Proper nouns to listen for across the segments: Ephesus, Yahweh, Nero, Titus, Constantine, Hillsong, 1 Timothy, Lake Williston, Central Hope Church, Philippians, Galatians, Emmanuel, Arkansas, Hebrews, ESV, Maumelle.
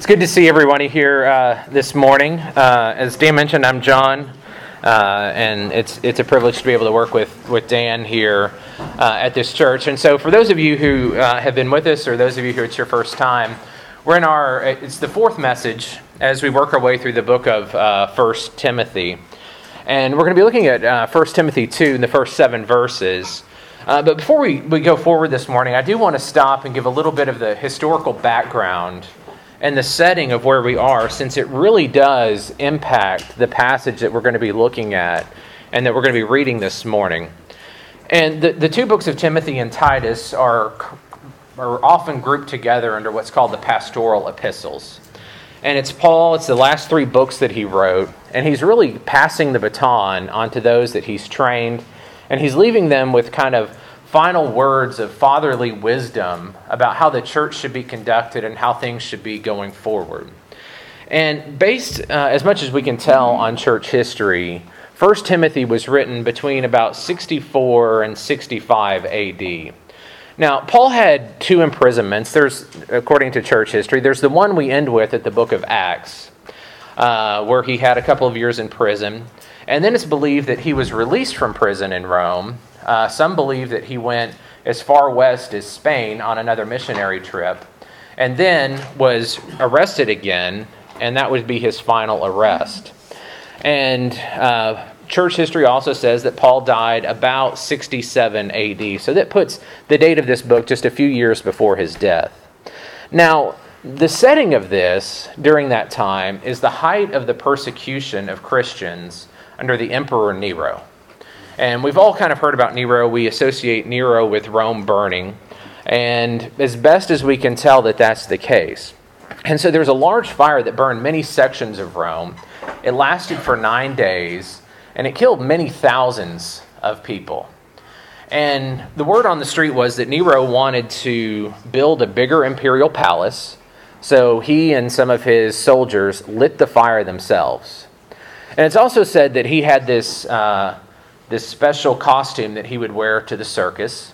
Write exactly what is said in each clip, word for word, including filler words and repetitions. It's good to see everybody here uh, this morning. Uh, as Dan mentioned, I'm John, uh, and it's it's a privilege to be able to work with, with Dan here uh, at this church. And so for those of you who uh, have been with us, or those of you who it's your first time, we're in our, it's the fourth message as we work our way through the book of uh, First Timothy. And we're going to be looking at uh, First Timothy two in the first seven verses. Uh, but before we, we go forward this morning, I do want to stop and give a little bit of the historical background and the setting of where we are, since it really does impact the passage that we're going to be looking at and that we're going to be reading this morning. And the, the two books of Timothy and Titus are, are often grouped together under what's called the pastoral epistles. And it's Paul, it's the last three books that he wrote, and he's really passing the baton onto those that he's trained, and he's leaving them with kind of final words of fatherly wisdom about how the church should be conducted and how things should be going forward. And based, uh, as much as we can tell, on church history, First Timothy was written between about sixty-four and sixty-five A D. Now, Paul had two imprisonments. There's, according to church history, there's the one we end with at the book of Acts, uh, where he had a couple of years in prison. And then it's believed that he was released from prison in Rome. Uh, some believe that he went as far west as Spain on another missionary trip, and then was arrested again, and that would be his final arrest. And uh, church history also says that Paul died about sixty-seven A D, so that puts the date of this book just a few years before his death. Now, the setting of this during that time is the height of the persecution of Christians under the Emperor Nero. And we've all kind of heard about Nero. We associate Nero with Rome burning. And as best as we can tell that that's the case. And so there's a large fire that burned many sections of Rome. It lasted for nine days, and it killed many thousands of people. And the word on the street was that Nero wanted to build a bigger imperial palace, so he and some of his soldiers lit the fire themselves. And it's also said that he had this... Uh, this special costume that he would wear to the circus,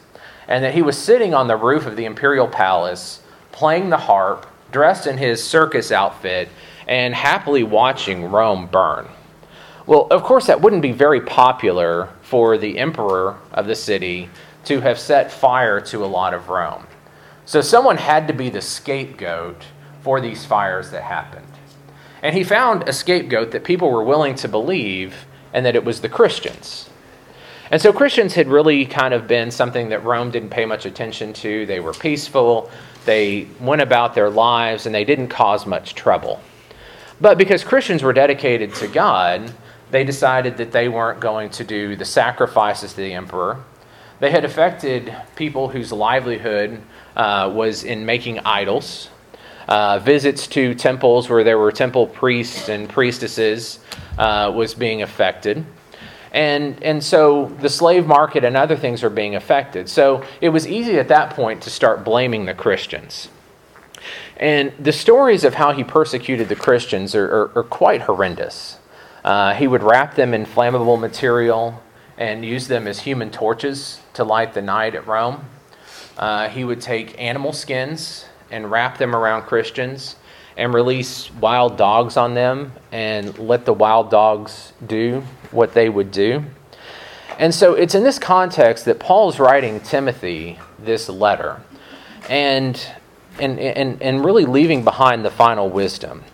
and that he was sitting on the roof of the imperial palace, playing the harp, dressed in his circus outfit, and happily watching Rome burn. Well, of course, that wouldn't be very popular for the emperor of the city to have set fire to a lot of Rome. So someone had to be the scapegoat for these fires that happened. And he found a scapegoat that people were willing to believe, and that it was the Christians. And so Christians had really kind of been something that Rome didn't pay much attention to. They were peaceful, they went about their lives, and they didn't cause much trouble. But because Christians were dedicated to God, they decided that they weren't going to do the sacrifices to the emperor. They had affected people whose livelihood uh, was in making idols, uh, visits to temples where there were temple priests and priestesses uh, was being affected. And and so the slave market and other things are being affected. So it was easy at that point to start blaming the Christians. And the stories of how he persecuted the Christians are, are, are quite horrendous. Uh, he would wrap them in flammable material and use them as human torches to light the night at Rome. Uh, he would take animal skins and wrap them around Christians and release wild dogs on them and let the wild dogs do what they would do. And so it's in this context that Paul's writing Timothy this letter and and and, and really leaving behind the final wisdom.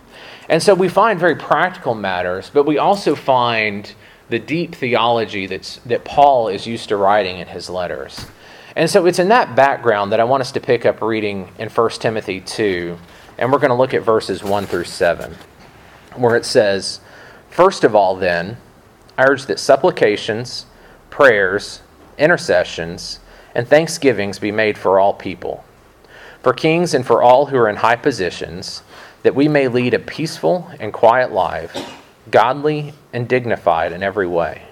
And so we find very practical matters, but we also find the deep theology that's that Paul is used to writing in his letters. And so it's in that background that I want us to pick up reading in First Timothy two. And we're going to look at verses one through seven, where it says, "First of all, then, I urge that supplications, prayers, intercessions, and thanksgivings be made for all people, for kings and for all who are in high positions, that we may lead a peaceful and quiet life, godly and dignified in every way.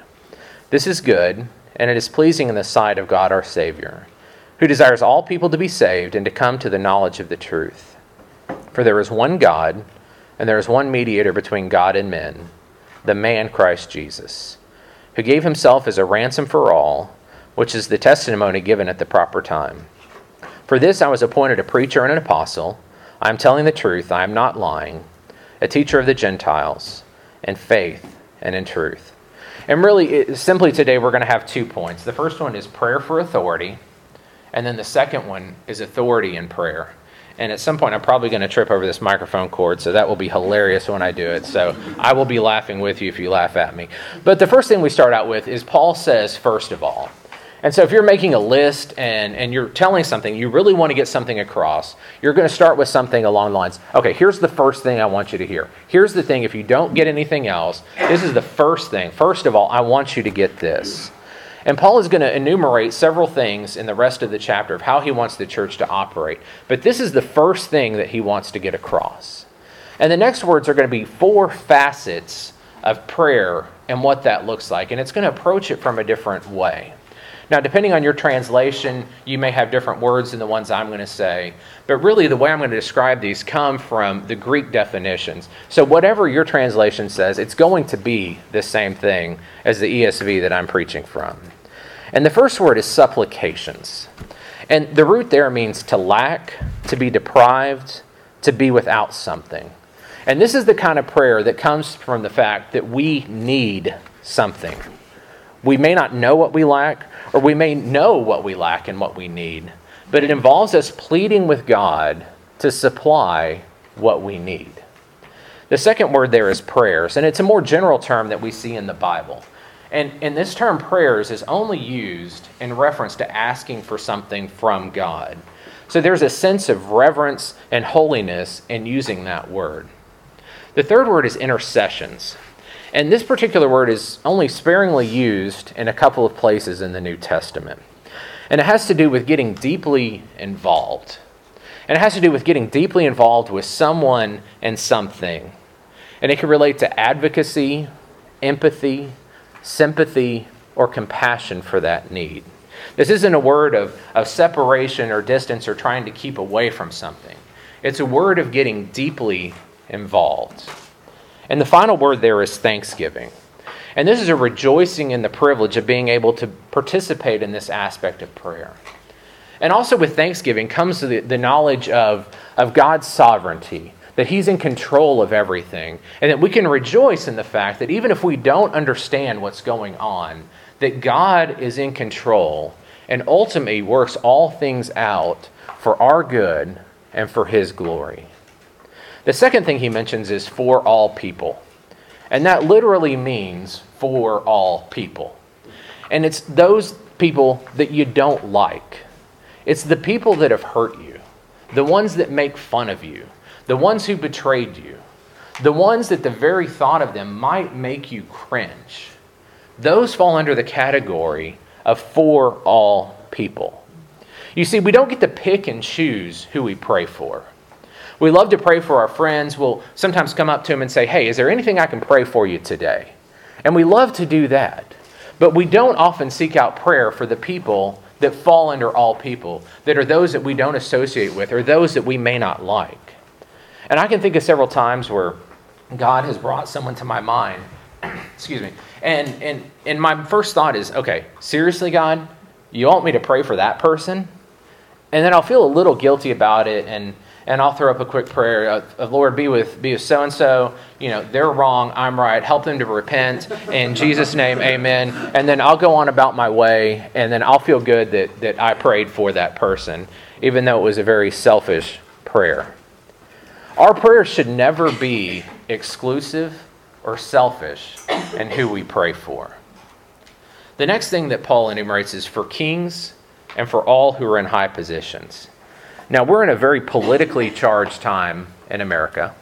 This is good, and it is pleasing in the sight of God our Savior, who desires all people to be saved and to come to the knowledge of the truth. For there is one God, and there is one mediator between God and men, the man Christ Jesus, who gave himself as a ransom for all, which is the testimony given at the proper time. For this I was appointed a preacher and an apostle, I am telling the truth, I am not lying, a teacher of the Gentiles, in faith and in truth. And really, simply today, we're going to have two points. The first one is prayer for authority, and then the second one is authority in prayer. And at some point, I'm probably going to trip over this microphone cord, so that will be hilarious when I do it. So I will be laughing with you if you laugh at me. But the first thing we start out with is Paul says, first of all. And so if you're making a list and, and you're telling something, you really want to get something across, you're going to start with something along the lines, okay, here's the first thing I want you to hear. Here's the thing, if you don't get anything else, this is the first thing. First of all, I want you to get this. And Paul is going to enumerate several things in the rest of the chapter of how he wants the church to operate. But this is the first thing that he wants to get across. And the next words are going to be four facets of prayer and what that looks like. And it's going to approach it from a different way. Now, depending on your translation, you may have different words than the ones I'm going to say. But really, the way I'm going to describe these come from the Greek definitions. So whatever your translation says, it's going to be the same thing as the E S V that I'm preaching from. And the first word is supplications. And the root there means to lack, to be deprived, to be without something. And this is the kind of prayer that comes from the fact that we need something. We may not know what we lack, or we may know what we lack and what we need, but it involves us pleading with God to supply what we need. The second word there is prayers, and it's a more general term that we see in the Bible. And, and this term prayers is only used in reference to asking for something from God. So there's a sense of reverence and holiness in using that word. The third word is intercessions. And this particular word is only sparingly used in a couple of places in the New Testament. And it has to do with getting deeply involved. And it has to do with getting deeply involved with someone and something. And it can relate to advocacy, empathy, sympathy, or compassion for that need. This isn't a word of, of separation or distance or trying to keep away from something. It's a word of getting deeply involved. And the final word there is thanksgiving. And this is a rejoicing in the privilege of being able to participate in this aspect of prayer. And also with thanksgiving comes the, the knowledge of, of God's sovereignty, that He's in control of everything, and that we can rejoice in the fact that even if we don't understand what's going on, that God is in control and ultimately works all things out for our good and for His glory. The second thing he mentions is for all people. And that literally means for all people. And it's those people that you don't like. It's the people that have hurt you. The ones that make fun of you. The ones who betrayed you. The ones that the very thought of them might make you cringe. Those fall under the category of for all people. You see, we don't get to pick and choose who we pray for. We love to pray for our friends. We'll sometimes come up to them and say, hey, is there anything I can pray for you today? And we love to do that. But we don't often seek out prayer for the people that fall under all people, that are those that we don't associate with or those that we may not like. And I can think of several times where God has brought someone to my mind. Excuse me. And, and, and my first thought is, okay, seriously, God, you want me to pray for that person? And then I'll feel a little guilty about it, and And I'll throw up a quick prayer of, of Lord, be with be with so-and-so. You know, they're wrong, I'm right. Help them to repent. In Jesus' name, amen. And then I'll go on about my way, and then I'll feel good that, that I prayed for that person, even though it was a very selfish prayer. Our prayers should never be exclusive or selfish in who we pray for. The next thing that Paul enumerates is for kings and for all who are in high positions. Now, we're in a very politically charged time in America.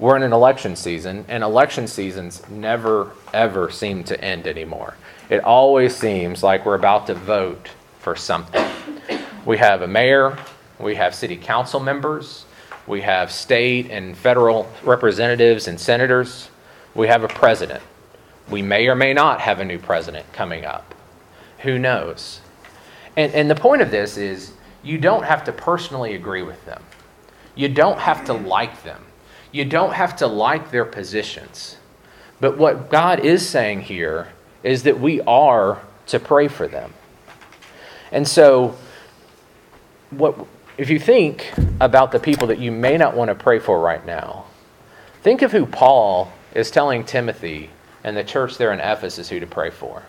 We're in an election season, and election seasons never, ever seem to end anymore. It always seems like we're about to vote for something. We have a mayor, we have city council members, we have state and federal representatives and senators, we have a president. We may or may not have a new president coming up. Who knows? And, and the point of this is, you don't have to personally agree with them. You don't have to like them. You don't have to like their positions. But what God is saying here is that we are to pray for them. And so what If you think about the people that you may not want to pray for right now, think of who Paul is telling Timothy and the church there in Ephesus who to pray for.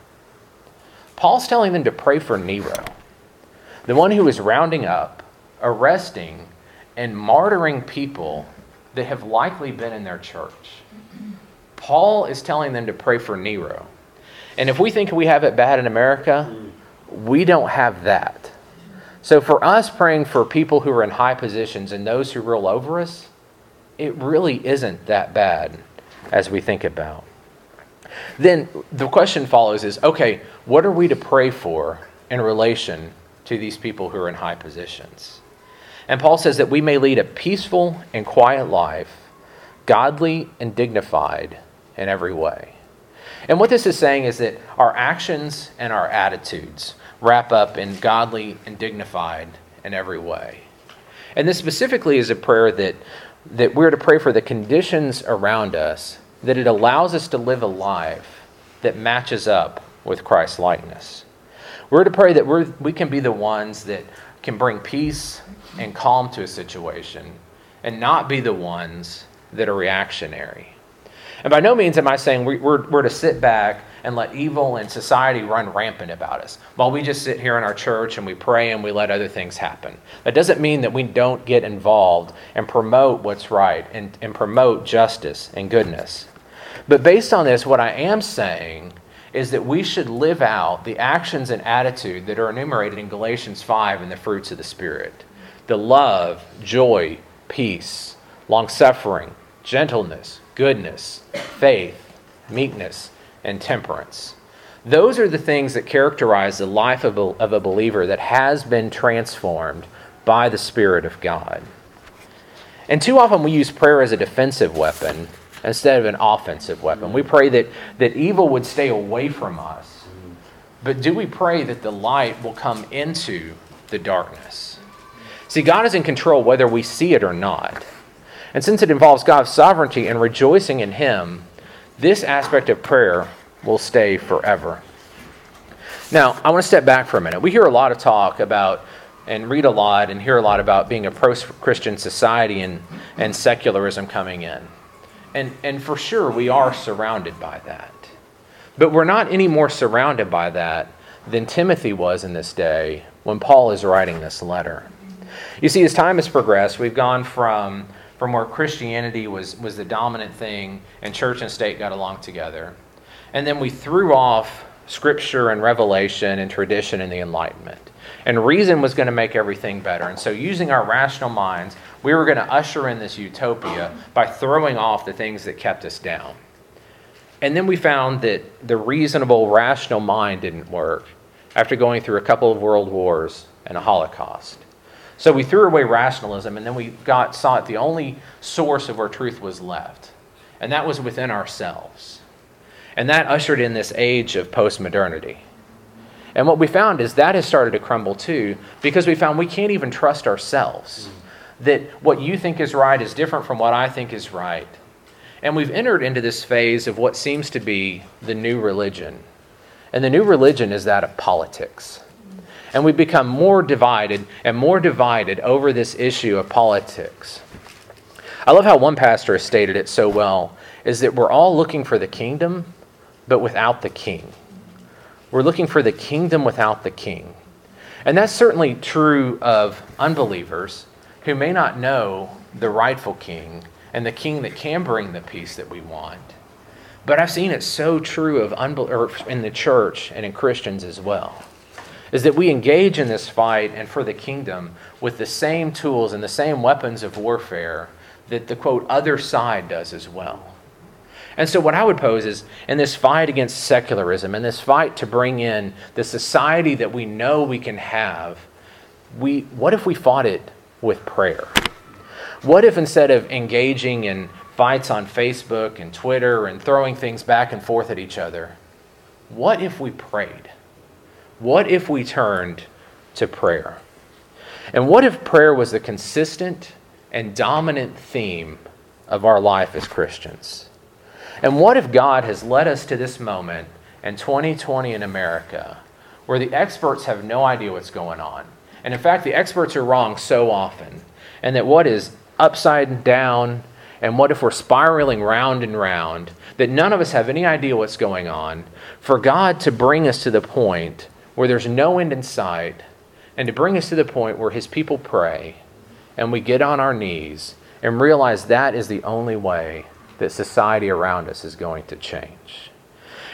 Paul's telling them to pray for Nero, the one who is rounding up, arresting, and martyring people that have likely been in their church. Paul is telling them to pray for Nero. And if we think we have it bad in America, we don't have that. So for us, praying for people who are in high positions and those who rule over us, it really isn't that bad as we think about. Then the question follows is, okay, what are we to pray for in relation to these people who are in high positions? And Paul says that we may lead a peaceful and quiet life, godly and dignified in every way. And what this is saying is that our actions and our attitudes wrap up in godly and dignified in every way. And this specifically is a prayer that, that we're to pray for the conditions around us, that it allows us to live a life that matches up with Christ's likeness. We're to pray that we're, we can be the ones that can bring peace and calm to a situation and not be the ones that are reactionary. And by no means am I saying we, we're, we're to sit back and let evil and society run rampant about us while we just sit here in our church and we pray and we let other things happen. That doesn't mean that we don't get involved and promote what's right and, and promote justice and goodness. But based on this, what I am saying is that we should live out the actions and attitude that are enumerated in Galatians five in the fruits of the Spirit. The love, joy, peace, long-suffering, gentleness, goodness, faith, meekness, and temperance. Those are the things that characterize the life of a, of a believer that has been transformed by the Spirit of God. And too often we use prayer as a defensive weapon instead of an offensive weapon. We pray that, that evil would stay away from us. But do we pray that the light will come into the darkness? See, God is in control whether we see it or not. And since it involves God's sovereignty and rejoicing in Him, this aspect of prayer will stay forever. Now, I want to step back for a minute. We hear a lot of talk about and read a lot and hear a lot about being a pro-Christian society and, and secularism coming in. And, and for sure, we are surrounded by that. But we're not any more surrounded by that than Timothy was in this day when Paul is writing this letter. You see, as time has progressed, we've gone from... from where Christianity was, was the dominant thing and church and state got along together. And then we threw off Scripture and revelation and tradition and the Enlightenment. And reason was going to make everything better. And so using our rational minds, we were going to usher in this utopia by throwing off the things that kept us down. And then we found that the reasonable, rational mind didn't work after going through a couple of world wars and a Holocaust. So we threw away rationalism, and then we got sought the only source of where truth was left, and that was within ourselves. And that ushered in this age of postmodernity. And what we found is that has started to crumble too, because we found we can't even trust ourselves, that what you think is right is different from what I think is right. And we've entered into this phase of what seems to be the new religion. And the new religion is that of politics. And we become more divided and more divided over this issue of politics. I love how one pastor has stated it so well, is that we're all looking for the kingdom, but without the king. We're looking for the kingdom without the king. And that's certainly true of unbelievers who may not know the rightful king and the king that can bring the peace that we want. But I've seen it so true of unbel- or in the church and in Christians as well. Is that we engage in this fight and for the kingdom with the same tools and the same weapons of warfare that the, quote, other side does as well. And so what I would pose is, in this fight against secularism, in this fight to bring in the society that we know we can have, we what if we fought it with prayer? What if instead of engaging in fights on Facebook and Twitter and throwing things back and forth at each other, what if we prayed? What if we turned to prayer? And what if prayer was the consistent and dominant theme of our life as Christians? And what if God has led us to this moment in twenty twenty in America where the experts have no idea what's going on? And in fact, the experts are wrong so often. And that what is upside down, and what if we're spiraling round and round, that none of us have any idea what's going on, for God to bring us to the point where there's no end in sight, and to bring us to the point where his people pray, and we get on our knees, and realize that is the only way that society around us is going to change.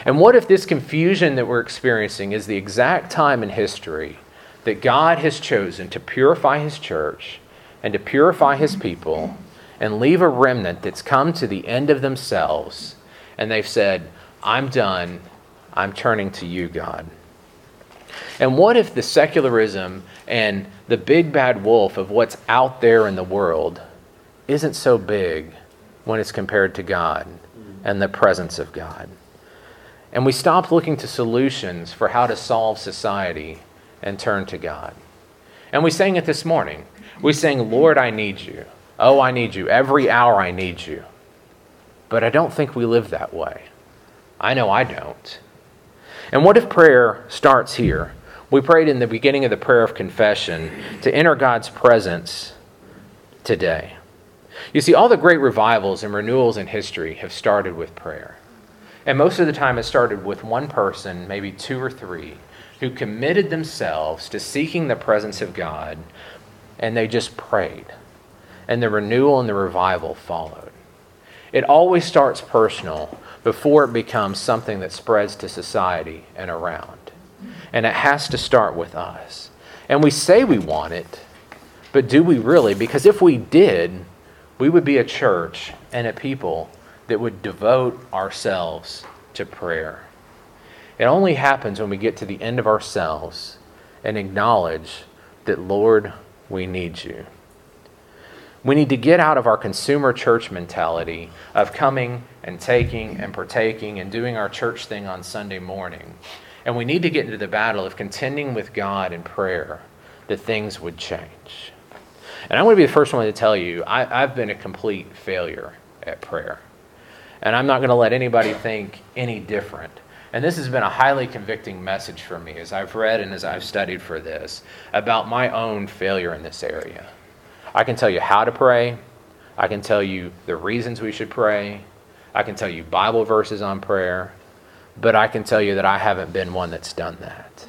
And what if this confusion that we're experiencing is the exact time in history that God has chosen to purify his church and to purify his people and leave a remnant that's come to the end of themselves, and they've said, I'm done, I'm turning to you, God. And what if the secularism and the big bad wolf of what's out there in the world isn't so big when it's compared to God and the presence of God? And we stop looking to solutions for how to solve society and turn to God. And we sang it this morning. We sang, Lord, I need you. Oh, I need you. Every hour I need you. But I don't think we live that way. I know I don't. And what if prayer starts here? We prayed in the beginning of the prayer of confession to enter God's presence today. You see, all the great revivals and renewals in history have started with prayer. And most of the time it started with one person, maybe two or three, who committed themselves to seeking the presence of God, and they just prayed. And the renewal and the revival followed. It always starts personal before it becomes something that spreads to society and around. And it has to start with us. And we say we want it, but do we really? Because if we did, we would be a church and a people that would devote ourselves to prayer. It only happens when we get to the end of ourselves and acknowledge that, Lord, we need you. We need to get out of our consumer church mentality of coming and taking and partaking and doing our church thing on Sunday morning. And we need to get into the battle of contending with God in prayer that things would change. And I'm going to be the first one to tell you, I, I've been a complete failure at prayer. And I'm not going to let anybody think any different. And this has been a highly convicting message for me as I've read and as I've studied for this about my own failure in this area. I can tell you how to pray. I can tell you the reasons we should pray. I can tell you Bible verses on prayer. But I can tell you that I haven't been one that's done that.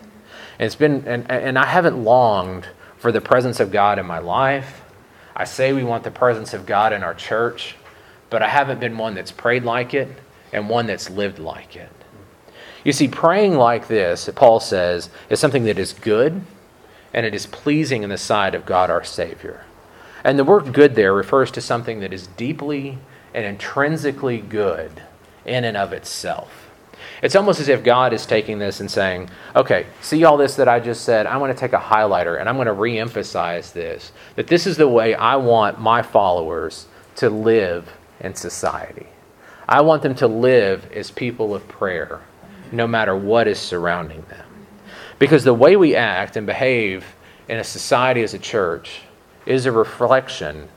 And it's been, and, and I haven't longed for the presence of God in my life. I say we want the presence of God in our church, but I haven't been one that's prayed like it and one that's lived like it. You see, praying like this, Paul says, is something that is good and it is pleasing in the sight of God our Savior. And the word good there refers to something that is deeply and intrinsically good in and of itself. It's almost as if God is taking this and saying, okay, see all this that I just said? I want to take a highlighter and I'm going to reemphasize this, that this is the way I want my followers to live in society. I want them to live as people of prayer, no matter what is surrounding them. Because the way we act and behave in a society as a church is a reflection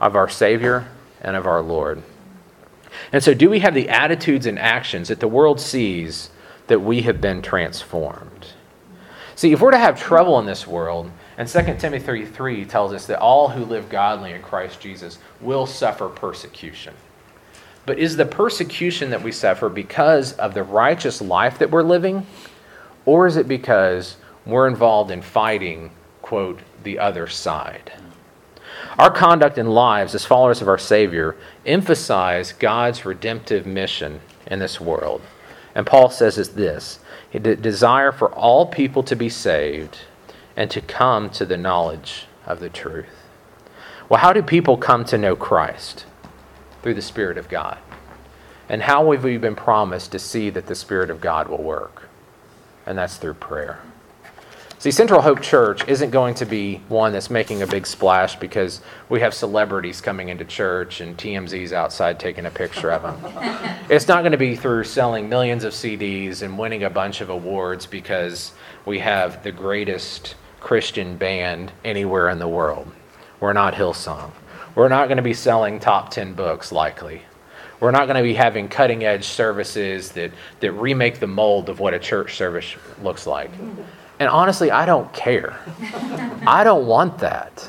of our Savior and of our Lord. And so do we have the attitudes and actions that the world sees that we have been transformed? See, if we're to have trouble in this world, and Second Timothy three tells us that all who live godly in Christ Jesus will suffer persecution. But is the persecution that we suffer because of the righteous life that we're living, or is it because we're involved in fighting, quote, the other side? Our conduct and lives as followers of our Savior emphasize God's redemptive mission in this world. And Paul says it's this, the desire for all people to be saved and to come to the knowledge of the truth. Well, how do people come to know Christ? Through the Spirit of God. And how have we been promised to see that the Spirit of God will work? And that's through prayer. See, Central Hope Church isn't going to be one that's making a big splash because we have celebrities coming into church and T M Z's outside taking a picture of them. It's not going to be through selling millions of C Ds and winning a bunch of awards because we have the greatest Christian band anywhere in the world. We're not Hillsong. We're not going to be selling top ten books, likely. We're not going to be having cutting-edge services that, that remake the mold of what a church service looks like. And honestly, I don't care. I don't want that.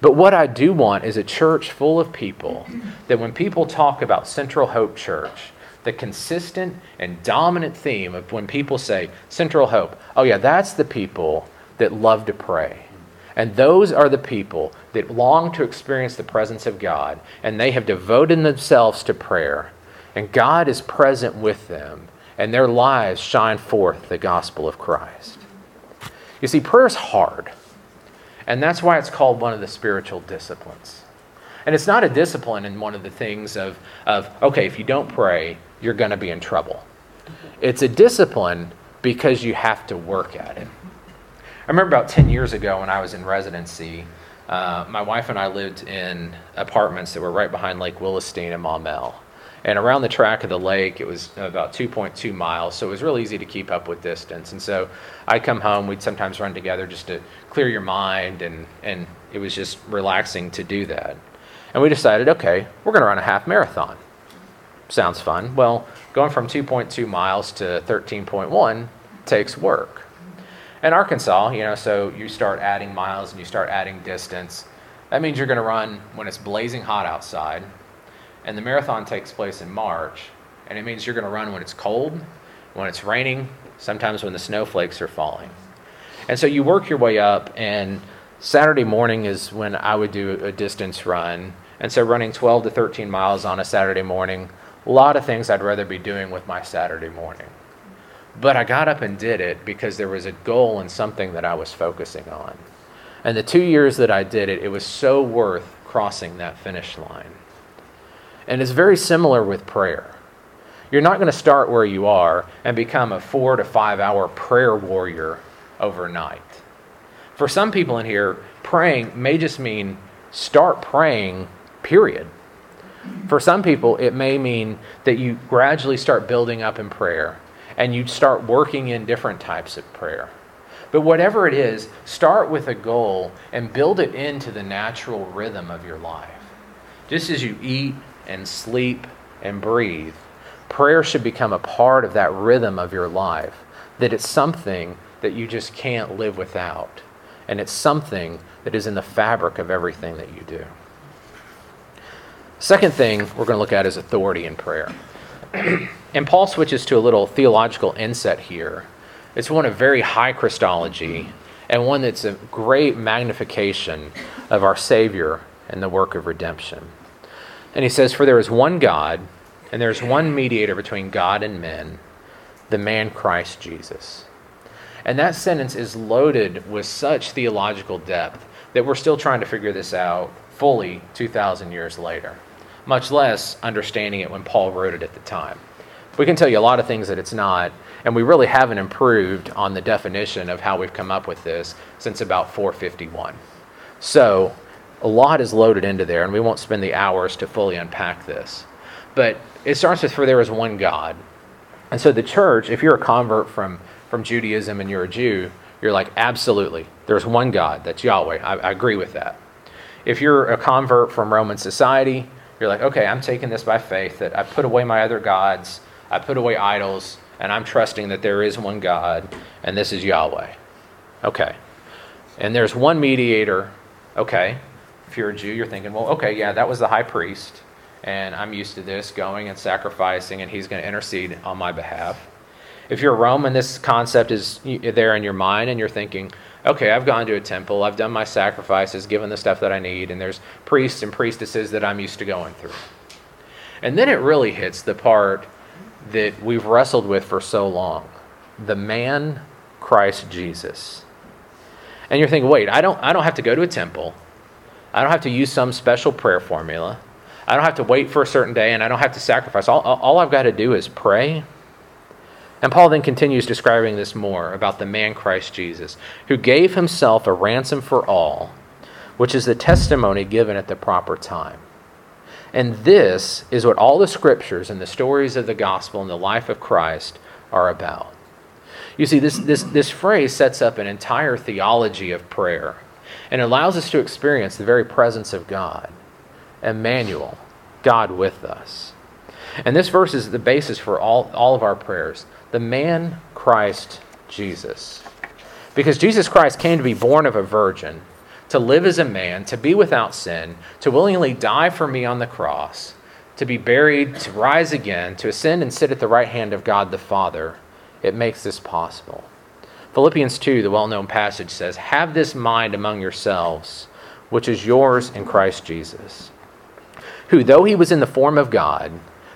But what I do want is a church full of people that when people talk about Central Hope Church, the consistent and dominant theme of when people say Central Hope, oh yeah, that's the people that love to pray. And those are the people that long to experience the presence of God, and they have devoted themselves to prayer, and God is present with them, and their lives shine forth the gospel of Christ. You see, prayer is hard, and that's why it's called one of the spiritual disciplines. And it's not a discipline in one of the things of, of okay, if you don't pray, you're going to be in trouble. It's a discipline because you have to work at it. I remember about ten years ago when I was in residency, uh, my wife and I lived in apartments that were right behind Lake Williston and Maumelle. And around the track of the lake, it was about two point two miles, so it was real easy to keep up with distance. And so I'd come home, we'd sometimes run together just to clear your mind, and, and it was just relaxing to do that. And we decided, okay, we're going to run a half marathon. Sounds fun. Well, going from two point two miles to thirteen point one takes work. In Arkansas, you know, so you start adding miles and you start adding distance. That means you're going to run when it's blazing hot outside. And the marathon takes place in March, and it means you're going to run when it's cold, when it's raining, sometimes when the snowflakes are falling. And so you work your way up, and Saturday morning is when I would do a distance run. And so running twelve to thirteen miles on a Saturday morning, a lot of things I'd rather be doing with my Saturday morning. But I got up and did it because there was a goal and something that I was focusing on. And the two years that I did it, it was so worth crossing that finish line. And it's very similar with prayer. You're not going to start where you are and become a four to five hour prayer warrior overnight. For some people in here, praying may just mean start praying, period. For some people, it may mean that you gradually start building up in prayer and you start working in different types of prayer. But whatever it is, start with a goal and build it into the natural rhythm of your life. Just as you eat and sleep and breathe, prayer should become a part of that rhythm of your life, that it's something that you just can't live without, and it's something that is in the fabric of everything that you do. Second thing we're going to look at is authority in prayer. And Paul switches to a little theological inset here. It's one of very high Christology and one that's a great magnification of our Savior and the work of redemption. And he says, "For there is one God, and there is one mediator between God and men, the man Christ Jesus." And that sentence is loaded with such theological depth that we're still trying to figure this out fully two thousand years later, much less understanding it when Paul wrote it at the time. We can tell you a lot of things that it's not, and we really haven't improved on the definition of how we've come up with this since about four fifty-one. So a lot is loaded into there, and we won't spend the hours to fully unpack this. But it starts with, for there is one God. And so the church, if you're a convert from, from Judaism and you're a Jew, you're like, absolutely, there's one God, that's Yahweh. I, I agree with that. If you're a convert from Roman society, you're like, okay, I'm taking this by faith, that I put away my other gods, I put away idols, and I'm trusting that there is one God, and this is Yahweh. Okay. And there's one mediator. Okay. If you're a Jew, you're thinking, well, okay, yeah, that was the high priest, and I'm used to this, going and sacrificing, and he's going to intercede on my behalf. If you're a Roman, this concept is there in your mind, and you're thinking, okay, I've gone to a temple, I've done my sacrifices, given the stuff that I need, and there's priests and priestesses that I'm used to going through. And then it really hits the part that we've wrestled with for so long, the man Christ Jesus. And you're thinking, wait, I don't, I don't have to go to a temple. I don't have to use some special prayer formula. I don't have to wait for a certain day, and I don't have to sacrifice. All, all I've got to do is pray. And Paul then continues describing this more about the man Christ Jesus, who gave himself a ransom for all, which is the testimony given at the proper time. And this is what all the scriptures and the stories of the gospel and the life of Christ are about. You see, this, this, this phrase sets up an entire theology of prayer, and allows us to experience the very presence of God, Emmanuel, God with us. And this verse is the basis for all, all of our prayers, the man Christ Jesus. Because Jesus Christ came to be born of a virgin, to live as a man, to be without sin, to willingly die for me on the cross, to be buried, to rise again, to ascend and sit at the right hand of God the Father. It makes this possible. Philippians two, the well-known passage, says, "Have this mind among yourselves, which is yours in Christ Jesus, who, though he was in the form of God,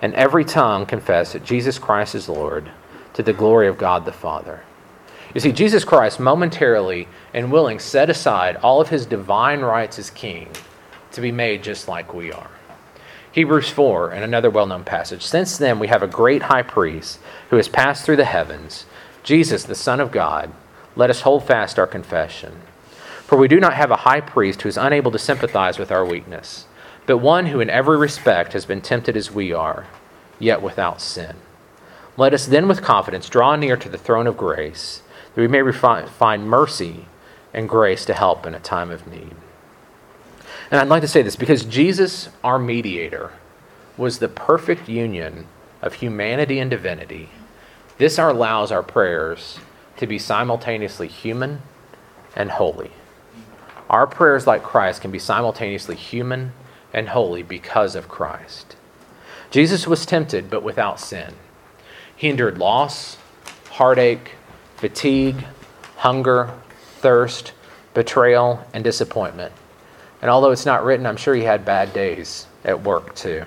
and every tongue confess that Jesus Christ is Lord, to the glory of God the Father." You see, Jesus Christ momentarily and willing set aside all of his divine rights as king to be made just like we are. Hebrews four, and another well-known passage, "Since then we have a great high priest who has passed through the heavens, Jesus, the Son of God. Let us hold fast our confession. For we do not have a high priest who is unable to sympathize with our weakness, but one who in every respect has been tempted as we are, yet without sin. Let us then with confidence draw near to the throne of grace, that we may find mercy and grace to help in a time of need." And I'd like to say this, because Jesus, our mediator, was the perfect union of humanity and divinity, this allows our prayers to be simultaneously human and holy. Our prayers, like Christ, can be simultaneously human and holy because of Christ. Jesus was tempted, but without sin. He endured loss, heartache, fatigue, hunger, thirst, betrayal, and disappointment. And although it's not written, I'm sure he had bad days at work too.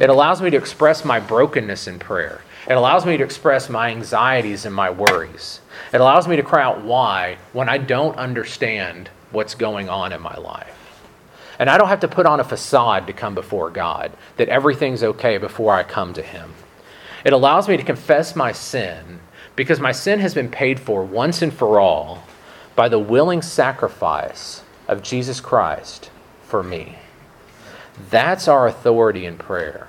It allows me to express my brokenness in prayer. It allows me to express my anxieties and my worries. It allows me to cry out why when I don't understand what's going on in my life. And I don't have to put on a facade to come before God, that everything's okay before I come to him. It allows me to confess my sin, because my sin has been paid for once and for all by the willing sacrifice of Jesus Christ for me. That's our authority in prayer,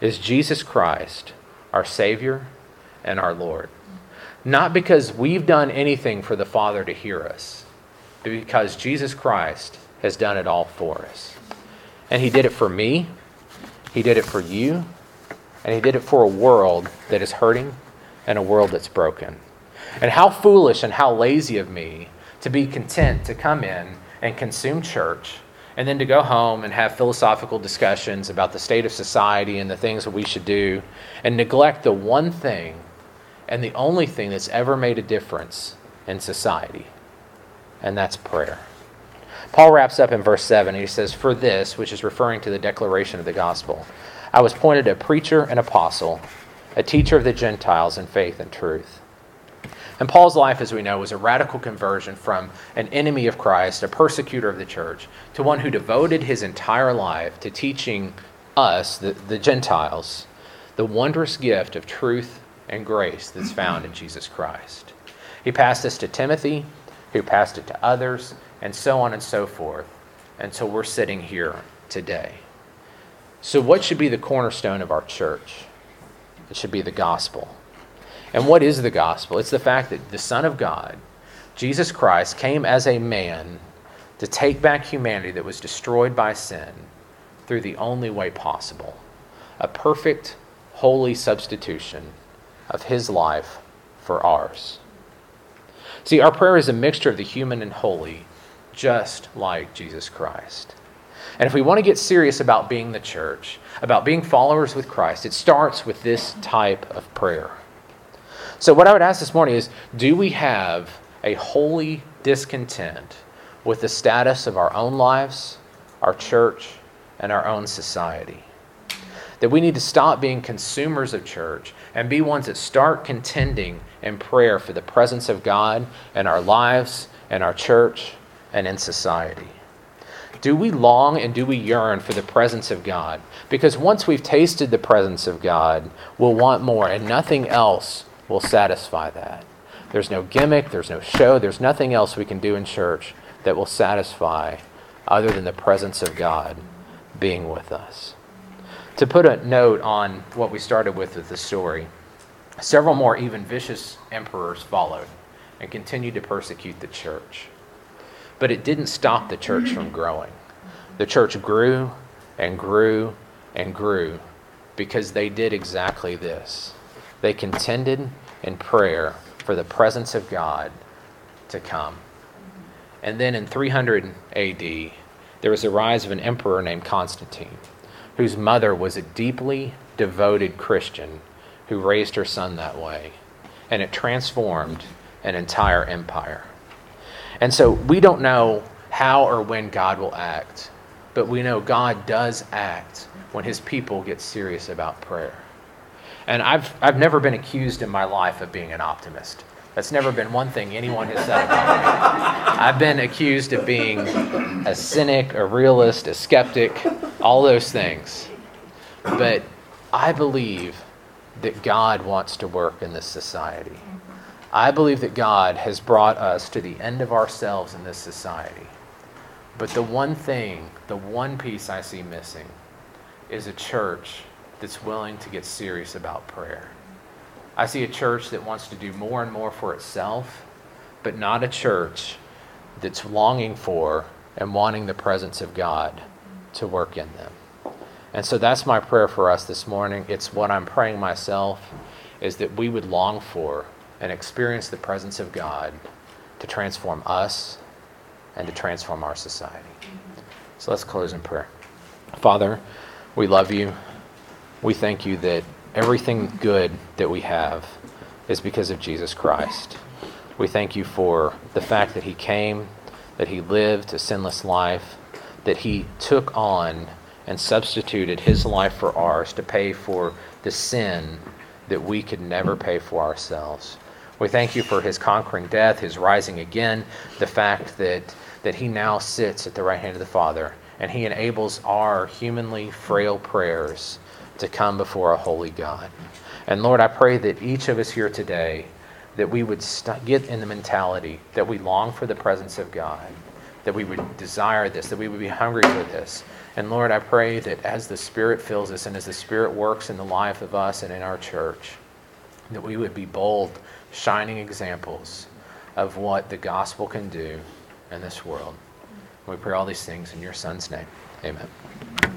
is Jesus Christ, our Savior and our Lord. Not because we've done anything for the Father to hear us, but because Jesus Christ has done it all for us. And he did it for me, he did it for you, and he did it for a world that is hurting and a world that's broken. And how foolish and how lazy of me to be content to come in and consume church, and then to go home and have philosophical discussions about the state of society and the things that we should do, and neglect the one thing and the only thing that's ever made a difference in society, and that's prayer. Paul wraps up in verse seven, and he says, "For this," which is referring to the declaration of the gospel, "I was appointed a preacher and apostle, a teacher of the Gentiles in faith and truth." And Paul's life, as we know, was a radical conversion from an enemy of Christ, a persecutor of the church, to one who devoted his entire life to teaching us, the, the Gentiles, the wondrous gift of truth and grace that's found in Jesus Christ. He passed this to Timothy, who passed it to others, and so on and so forth, until we're sitting here today. So what should be the cornerstone of our church? It should be the gospel. And what is the gospel? It's the fact that the Son of God, Jesus Christ, came as a man to take back humanity that was destroyed by sin through the only way possible, a perfect, holy substitution of his life for ours. See, our prayer is a mixture of the human and holy, just like Jesus Christ. And if we want to get serious about being the church, about being followers with Christ, it starts with this type of prayer. So what I would ask this morning is, do we have a holy discontent with the status of our own lives, our church, and our own society? That we need to stop being consumers of church and be ones that start contending in prayer for the presence of God in our lives, in our church, and in society. Do we long and do we yearn for the presence of God? Because once we've tasted the presence of God, we'll want more, and nothing else will satisfy that. There's no gimmick, there's no show, there's nothing else we can do in church that will satisfy other than the presence of God being with us. To put a note on what we started with with the story, several more even vicious emperors followed and continued to persecute the church. But it didn't stop the church from growing. The church grew and grew and grew because they did exactly this. They contended in prayer for the presence of God to come. And then in three hundred A D, there was the rise of an emperor named Constantine, whose mother was a deeply devoted Christian who raised her son that way. And it transformed an entire empire. And so we don't know how or when God will act, but we know God does act when his people get serious about prayer. And I've I've never been accused in my life of being an optimist. That's never been one thing anyone has said about me. I've been accused of being a cynic, a realist, a skeptic, all those things. But I believe that God wants to work in this society. I believe that God has brought us to the end of ourselves in this society. But the one thing, the one piece I see missing is a church that's willing to get serious about prayer. I see a church that wants to do more and more for itself, but not a church that's longing for and wanting the presence of God to work in them. And so that's my prayer for us this morning. It's what I'm praying myself, is that we would long for and experience the presence of God to transform us and to transform our society. So let's close in prayer. Father, we love you. We thank you that everything good that we have is because of Jesus Christ. We thank you for the fact that he came, that he lived a sinless life, that he took on and substituted his life for ours to pay for the sin that we could never pay for ourselves. We thank you for his conquering death, his rising again, the fact that, that he now sits at the right hand of the Father, and he enables our humanly frail prayers to come before a holy God. And Lord, I pray that each of us here today, that we would st- get in the mentality that we long for the presence of God, that we would desire this, that we would be hungry for this. And Lord, I pray that as the Spirit fills us and as the Spirit works in the life of us and in our church, that we would be bold, shining examples of what the gospel can do in this world. We pray all these things in your Son's name. Amen.